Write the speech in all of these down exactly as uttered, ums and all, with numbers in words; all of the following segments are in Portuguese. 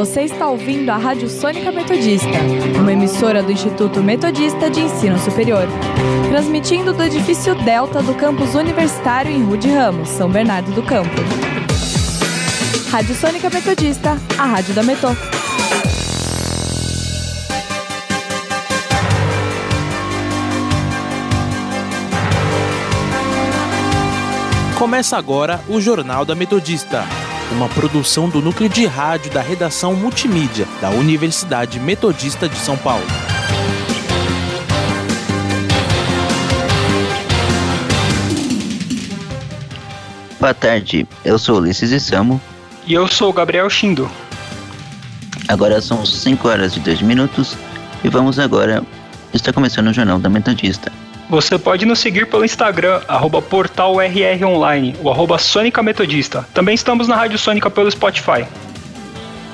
Você está ouvindo a Rádio Sônica Metodista, uma emissora do Instituto Metodista de Ensino Superior, transmitindo do edifício Delta do campus universitário em Rude Ramos, São Bernardo do Campo. Rádio Sônica Metodista, a Rádio da Metô. Começa agora o Jornal da Metodista, uma produção do núcleo de rádio da redação multimídia da Universidade Metodista de São Paulo. Boa tarde, eu sou Ulysses Issamu. E eu sou o Gabriel Shindo. Agora são cinco horas e dois minutos e vamos agora... Está começando o Jornal da Metodista. Você pode nos seguir pelo Instagram, arroba portal R R Online, ou arroba Sônica Metodista. Também estamos na Rádio Sônica pelo Spotify.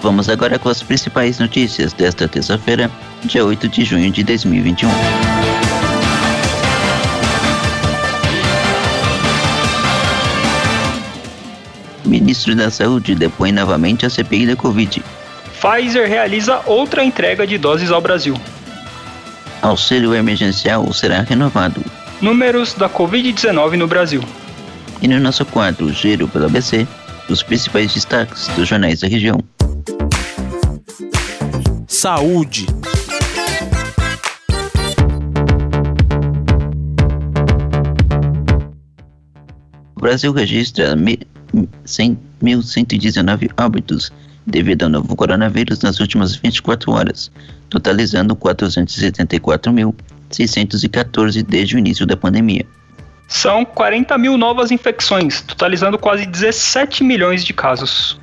Vamos agora com as principais notícias desta terça-feira, dia oito de junho de dois mil e vinte e um. Ministro da Saúde depõe novamente a C P I da Covid. Pfizer realiza outra entrega de doses ao Brasil. Auxílio emergencial será renovado. Números da covid dezenove no Brasil. E no nosso quadro Giro pelo A B C, os principais destaques dos jornais da região. Saúde. O Brasil registra mil cento e dezenove óbitos devido ao novo coronavírus nas últimas vinte e quatro horas, totalizando quatrocentos e setenta e quatro mil, seiscentos e quatorze desde o início da pandemia. São quarenta mil novas infecções, totalizando quase dezessete milhões de casos.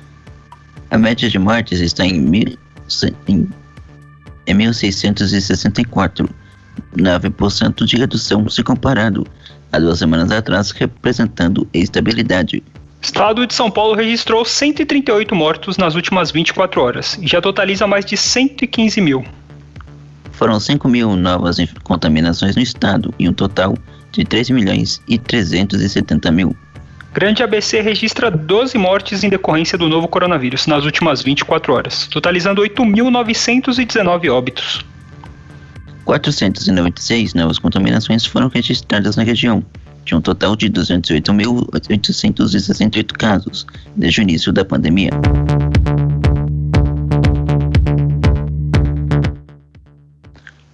A média de mortes está em mil seiscentos e sessenta e quatro, nove por cento de redução se comparado a duas semanas atrás, representando estabilidade. Estado de São Paulo registrou cento e trinta e oito mortos nas últimas vinte e quatro horas e já totaliza mais de cento e quinze mil. Foram cinco mil novas contaminações no estado e um total de três milhões e trezentos e setenta mil. Grande A B C registra doze mortes em decorrência do novo coronavírus nas últimas vinte e quatro horas, totalizando oito mil novecentos e dezenove óbitos. quatrocentos e noventa e seis novas contaminações foram registradas na região, de um total de duzentos e oito mil, oitocentos e sessenta e oito casos desde o início da pandemia.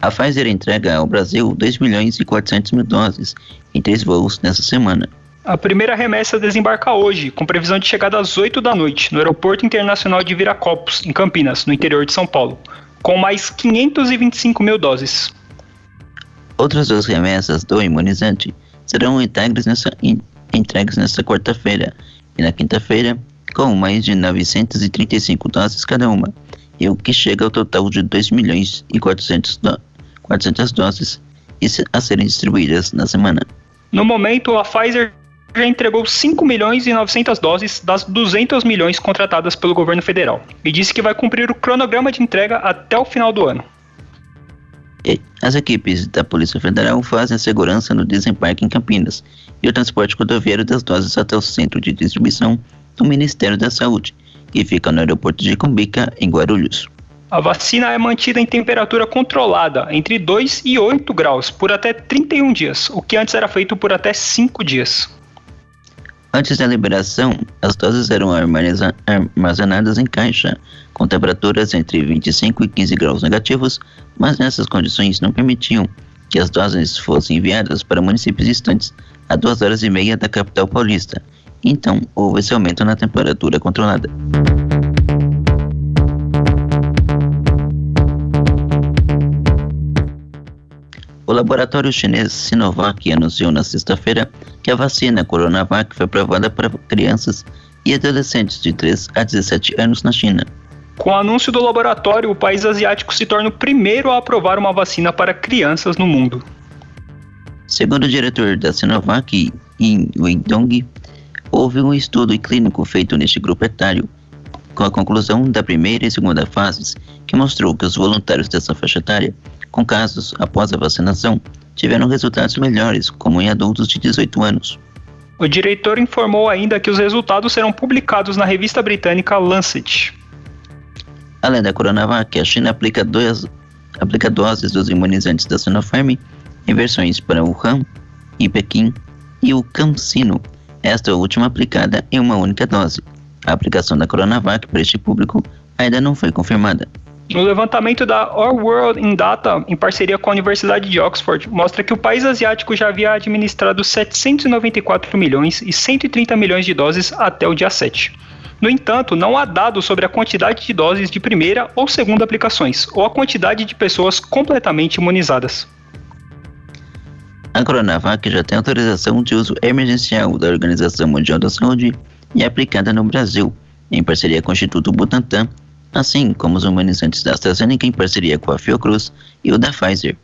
A Pfizer entrega ao Brasil dois milhões e quatrocentos mil doses em três voos nesta semana. A primeira remessa desembarca hoje, com previsão de chegada às oito da noite, no Aeroporto Internacional de Viracopos, em Campinas, no interior de São Paulo, com mais quinhentos e vinte e cinco mil doses. Outras duas remessas do imunizante serão entregues nesta, entregues nesta quarta-feira e na quinta-feira, com mais de novecentos e trinta e cinco doses cada uma, e o que chega ao total de dois milhões e quatrocentos doses a serem distribuídas na semana. No momento, a Pfizer já entregou cinco milhões e novecentas doses das duzentos milhões contratadas pelo governo federal e disse que vai cumprir o cronograma de entrega até o final do ano. As equipes da Polícia Federal fazem a segurança no desembarque em Campinas e o transporte rodoviário das doses até o centro de distribuição do Ministério da Saúde, que fica no aeroporto de Cumbica, em Guarulhos. A vacina é mantida em temperatura controlada, entre dois e oito graus, por até trinta e um dias, o que antes era feito por até cinco dias. Antes da liberação, as doses eram armazenadas em caixa, com temperaturas entre vinte e cinco e quinze graus negativos, mas nessas condições não permitiam que as doses fossem enviadas para municípios distantes a duas horas e meia da capital paulista. Então, houve esse aumento na temperatura controlada. O laboratório chinês Sinovac anunciou na sexta-feira que a vacina Coronavac foi aprovada para crianças e adolescentes de três a dezessete anos na China. Com o anúncio do laboratório, o país asiático se torna o primeiro a aprovar uma vacina para crianças no mundo. Segundo o diretor da Sinovac, Yin Weidong, houve um estudo clínico feito neste grupo etário, com a conclusão da primeira e segunda fases, que mostrou que os voluntários dessa faixa etária, com casos após a vacinação, tiveram resultados melhores, como em adultos de dezoito anos. O diretor informou ainda que os resultados serão publicados na revista britânica Lancet. Além da Coronavac, a China aplica, dois, aplica doses dos imunizantes da Sinopharm em versões para Wuhan e Pequim e o CanSino, esta última aplicada em uma única dose. A aplicação da Coronavac para este público ainda não foi confirmada. O levantamento da Our World in Data, em parceria com a Universidade de Oxford, mostra que o país asiático já havia administrado setecentos e noventa e quatro milhões e cento e trinta milhões de doses até o dia sete. No entanto, não há dados sobre a quantidade de doses de primeira ou segunda aplicações, ou a quantidade de pessoas completamente imunizadas. A Coronavac já tem autorização de uso emergencial da Organização Mundial da Saúde e é aplicada no Brasil, em parceria com o Instituto Butantan, assim como os imunizantes da AstraZeneca em parceria com a Fiocruz e o da Pfizer.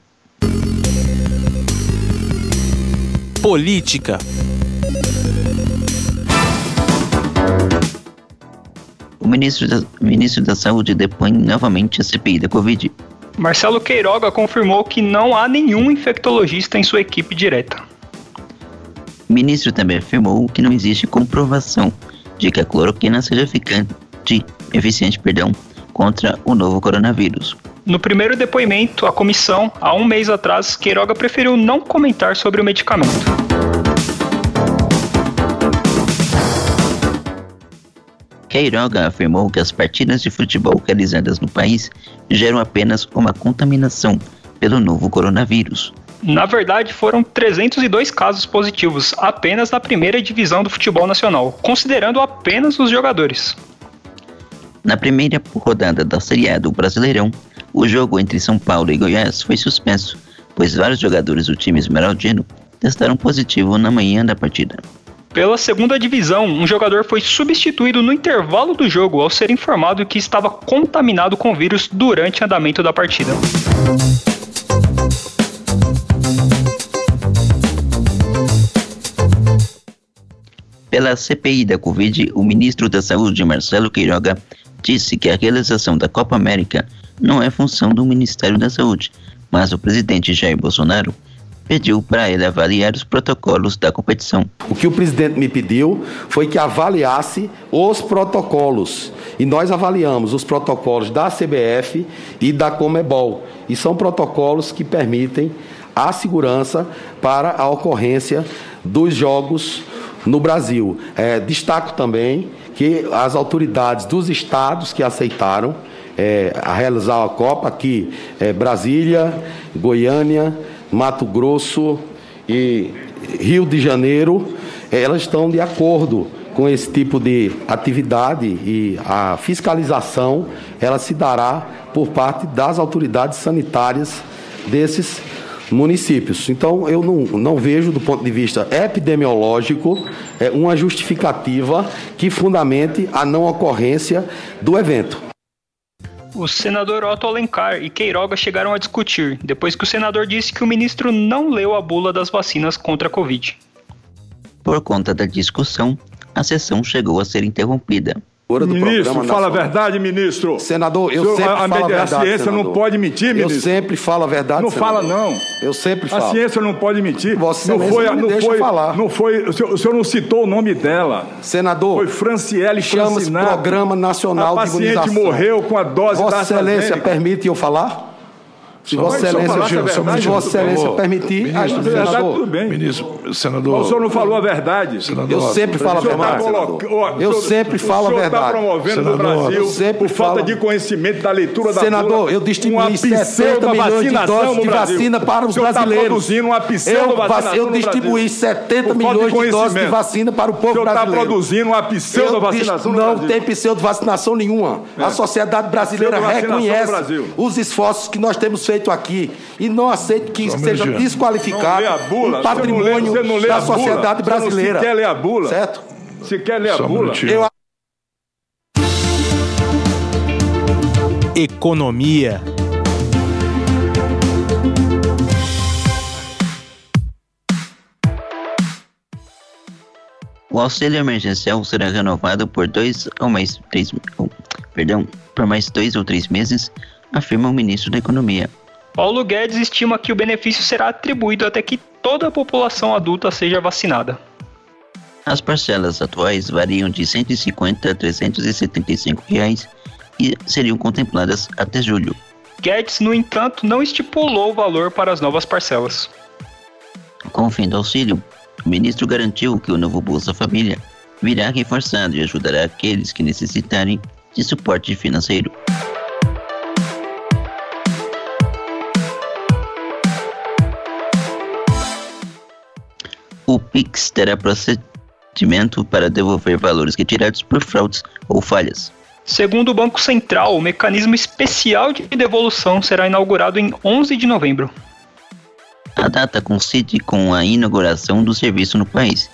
Política. O ministro da, ministro da Saúde depõe novamente a C P I da Covid. Marcelo Queiroga confirmou que não há nenhum infectologista em sua equipe direta. O ministro também afirmou que não existe comprovação de que a cloroquina seja eficaz eficiente, perdão, contra o novo coronavírus. No primeiro depoimento à comissão, há um mês atrás, Queiroga preferiu não comentar sobre o medicamento. Queiroga afirmou que as partidas de futebol realizadas no país geram apenas uma contaminação pelo novo coronavírus. Na verdade, foram trezentos e dois casos positivos, apenas na primeira divisão do futebol nacional, considerando apenas os jogadores. Na primeira rodada da Série A do Brasileirão, o jogo entre São Paulo e Goiás foi suspenso, pois vários jogadores do time esmeraldino testaram positivo na manhã da partida. Pela segunda divisão, um jogador foi substituído no intervalo do jogo ao ser informado que estava contaminado com vírus durante o andamento da partida. Pela C P I da Covid, o ministro da Saúde, Marcelo Queiroga, disse que a realização da Copa América não é função do Ministério da Saúde, mas o presidente Jair Bolsonaro pediu para ele avaliar os protocolos da competição. O que o presidente me pediu foi que avaliasse os protocolos, e nós avaliamos os protocolos da C B F e da Comebol, e são protocolos que permitem a segurança para a ocorrência dos jogos no Brasil. É, destaco também que as autoridades dos estados que aceitaram é, a realizar a Copa aqui, é, Brasília, Goiânia, Mato Grosso e Rio de Janeiro, é, elas estão de acordo com esse tipo de atividade, e a fiscalização ela se dará por parte das autoridades sanitárias desses municípios. Então, eu não, não vejo, do ponto de vista epidemiológico, uma justificativa que fundamente a não ocorrência do evento. O senador Otto Alencar e Queiroga chegaram a discutir, depois que o senador disse que o ministro não leu a bula das vacinas contra a Covid. Por conta da discussão, a sessão chegou a ser interrompida. Ministro, fala a verdade, ministro. Senador, eu senhor, sempre a, falo a verdade, A ciência senador. Não pode mentir, ministro. Eu sempre falo a verdade, Não senador. fala, não. Eu sempre falo. A ciência não pode mentir. Você não foi, não deixa foi, falar. Não foi, o senhor, o senhor não citou o nome dela. Senador. Foi Franciele Francinato. Chama-se Programa Nacional de Imunização. A paciente morreu com a dose da AstraZeneca. Vossa Excelência, permite eu falar? Se Vossa Excelência permitir, tudo bem. Ministro, senador, o senhor não falou a verdade. Senador, eu sempre falo a verdade. Eu sempre falo a verdade. O senhor está promovendo no Brasil, por falta de conhecimento da leitura da bula, senador, eu distribuí setenta milhões de doses de vacina para os brasileiros. Eu distribuí setenta milhões de doses de vacina para o povo brasileiro. O senhor está produzindo uma pseudo-vacinação no Brasil. Não tem pseudo-vacinação nenhuma. A sociedade brasileira reconhece os esforços que nós temos feito aqui, e não aceito que Só seja desqualificado o patrimônio você não lê, você não da sociedade bula. brasileira. Você não se quer ler a bula, certo? Se quer ler Só a bula. Eu... Economia. O auxílio emergencial será renovado por dois ou mais três, oh, perdão, por mais dois ou três meses, afirma o ministro da Economia. Paulo Guedes estima que o benefício será atribuído até que toda a população adulta seja vacinada. As parcelas atuais variam de cento e cinquenta reais a trezentos e setenta e cinco reais e seriam contempladas até julho. Guedes, no entanto, não estipulou o valor para as novas parcelas. Com o fim do auxílio, o ministro garantiu que o novo Bolsa Família virá reforçado e ajudará aqueles que necessitarem de suporte financeiro. O P I X terá procedimento para devolver valores retirados por fraudes ou falhas. Segundo o Banco Central, o mecanismo especial de devolução será inaugurado em onze de novembro. A data coincide com a inauguração do serviço no país,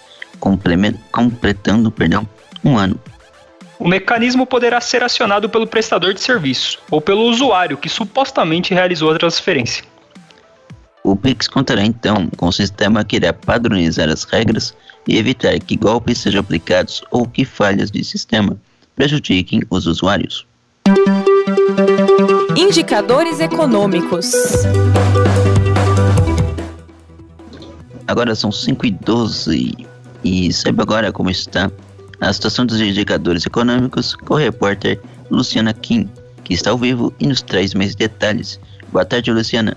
completando, perdão, um ano. O mecanismo poderá ser acionado pelo prestador de serviço ou pelo usuário que supostamente realizou a transferência. O P I X contará então com um sistema que irá padronizar as regras e evitar que golpes sejam aplicados ou que falhas de sistema prejudiquem os usuários. Indicadores econômicos. Agora são cinco e doze e saiba agora como está a situação dos indicadores econômicos com a repórter Luciana Kim, que está ao vivo e nos traz mais detalhes. Boa tarde, Luciana.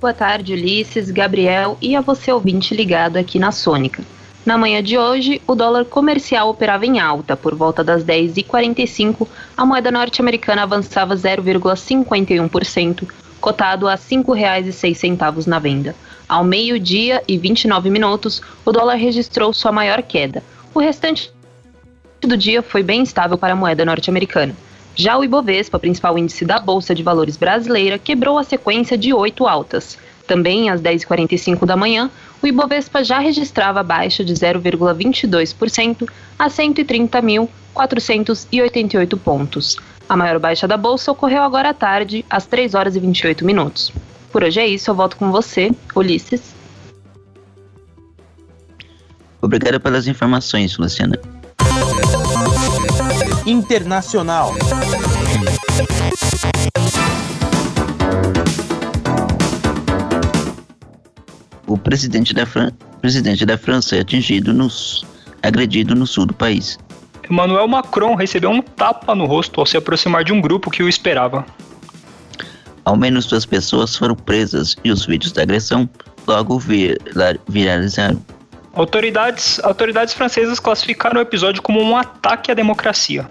Boa tarde, Ulisses, Gabriel e a você ouvinte ligado aqui na Sônica. Na manhã de hoje, o dólar comercial operava em alta. Por volta das dez e quarenta e cinco, a moeda norte-americana avançava zero vírgula cinquenta e um por cento, cotado a cinco reais e seis centavos na venda. Ao meio-dia e vinte e nove minutos, o dólar registrou sua maior queda. O restante do dia foi bem estável para a moeda norte-americana. Já o Ibovespa, principal índice da Bolsa de Valores brasileira, quebrou a sequência de oito altas. Também, às dez e quarenta e cinco da manhã, o Ibovespa já registrava baixa de zero vírgula vinte e dois por cento a cento e trinta mil, quatrocentos e oitenta e oito pontos. A maior baixa da Bolsa ocorreu agora à tarde, às três horas e vinte e oito minutos. Por hoje é isso, eu volto com você, Ulisses. Obrigado pelas informações, Luciana. Internacional. O presidente da, Fran... presidente da França é atingido nos... agredido no sul do país. Emmanuel Macron recebeu um tapa no rosto ao se aproximar de um grupo que o esperava. Ao menos duas pessoas foram presas e os vídeos da agressão logo vir... viralizaram. Autoridades, autoridades francesas classificaram o episódio como um ataque à democracia.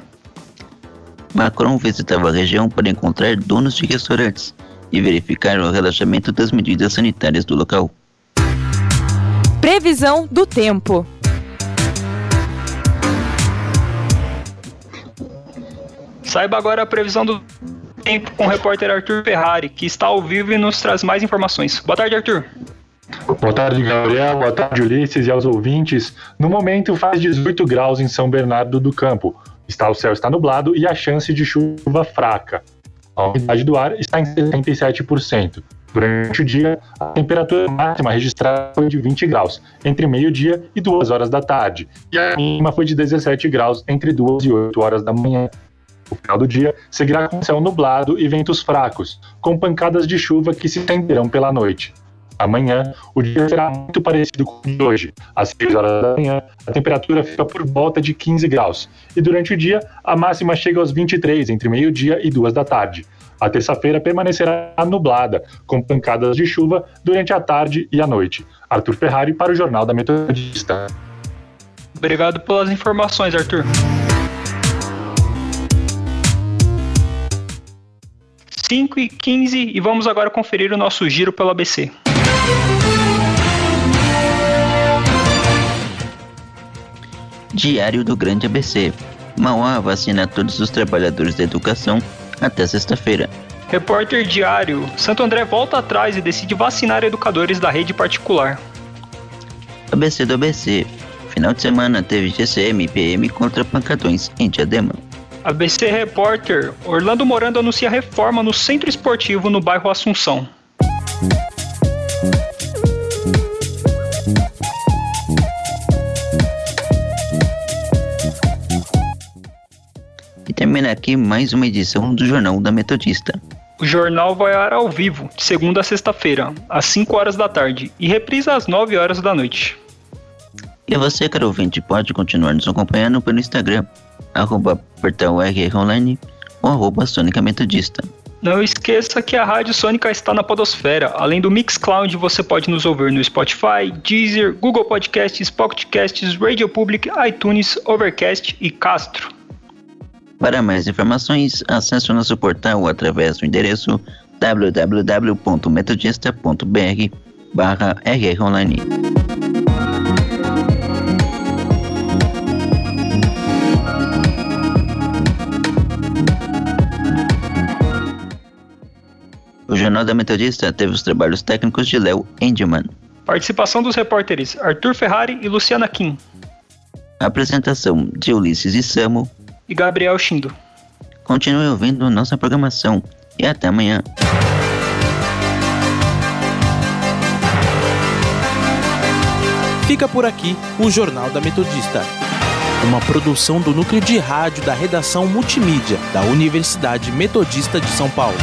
Macron visitava a região para encontrar donos de restaurantes e verificar o relaxamento das medidas sanitárias do local. Previsão do tempo. Saiba agora a previsão do tempo com o repórter Arthur Ferrari, que está ao vivo e nos traz mais informações. Boa tarde, Arthur. Boa tarde, Gabriel. Boa tarde, Ulisses e aos ouvintes. No momento faz dezoito graus em São Bernardo do Campo. Está, o céu está nublado e a chance de chuva fraca. A umidade do ar está em sessenta e sete por cento. Durante o dia, a temperatura máxima registrada foi de vinte graus, entre meio-dia e duas horas da tarde. E a mínima foi de dezessete graus, entre duas e oito horas da manhã. O final do dia seguirá com céu nublado e ventos fracos, com pancadas de chuva que se estenderão pela noite. Amanhã, o dia será muito parecido com o de hoje. Às seis horas da manhã, a temperatura fica por volta de quinze graus. E durante o dia, a máxima chega aos vinte e três, entre meio-dia e duas da tarde. A terça-feira permanecerá nublada, com pancadas de chuva durante a tarde e a noite. Arthur Ferrari para o Jornal da Metodista. Obrigado pelas informações, Arthur. cinco e quinze e vamos agora conferir o nosso giro pelo A B C. Diário do Grande A B C. Mauá vacina todos os trabalhadores da educação até sexta-feira. Repórter Diário. Santo André volta atrás e decide vacinar educadores da rede particular. A B C do A B C. Final de semana teve G C M e P M contra pancadões em Diadema. A B C Repórter. Orlando Morando anuncia reforma no Centro Esportivo no bairro Assunção. Termina aqui mais uma edição do Jornal da Metodista. O jornal vai ao vivo, de segunda a sexta-feira, às cinco horas da tarde, e reprisa às nove horas da noite. E você, caro ouvinte, pode continuar nos acompanhando pelo Instagram, arroba portal R R online, ou arroba Sônica Metodista. Não esqueça que a Rádio Sônica está na podosfera. Além do Mixcloud, você pode nos ouvir no Spotify, Deezer, Google Podcasts, Pocket Casts, Radio Public, iTunes, Overcast e Castro. Para mais informações, acesse o nosso portal através do endereço w w w ponto metodista ponto b r barra r r online. O Jornal da Metodista teve os trabalhos técnicos de Léo Endman. Participação dos repórteres Arthur Ferrari e Luciana Kim. Apresentação de Ulysses Issamu e Gabriel Shindo. Continue ouvindo nossa programação e até amanhã. Fica por aqui o Jornal da Metodista, uma produção do núcleo de rádio da redação multimídia da Universidade Metodista de São Paulo.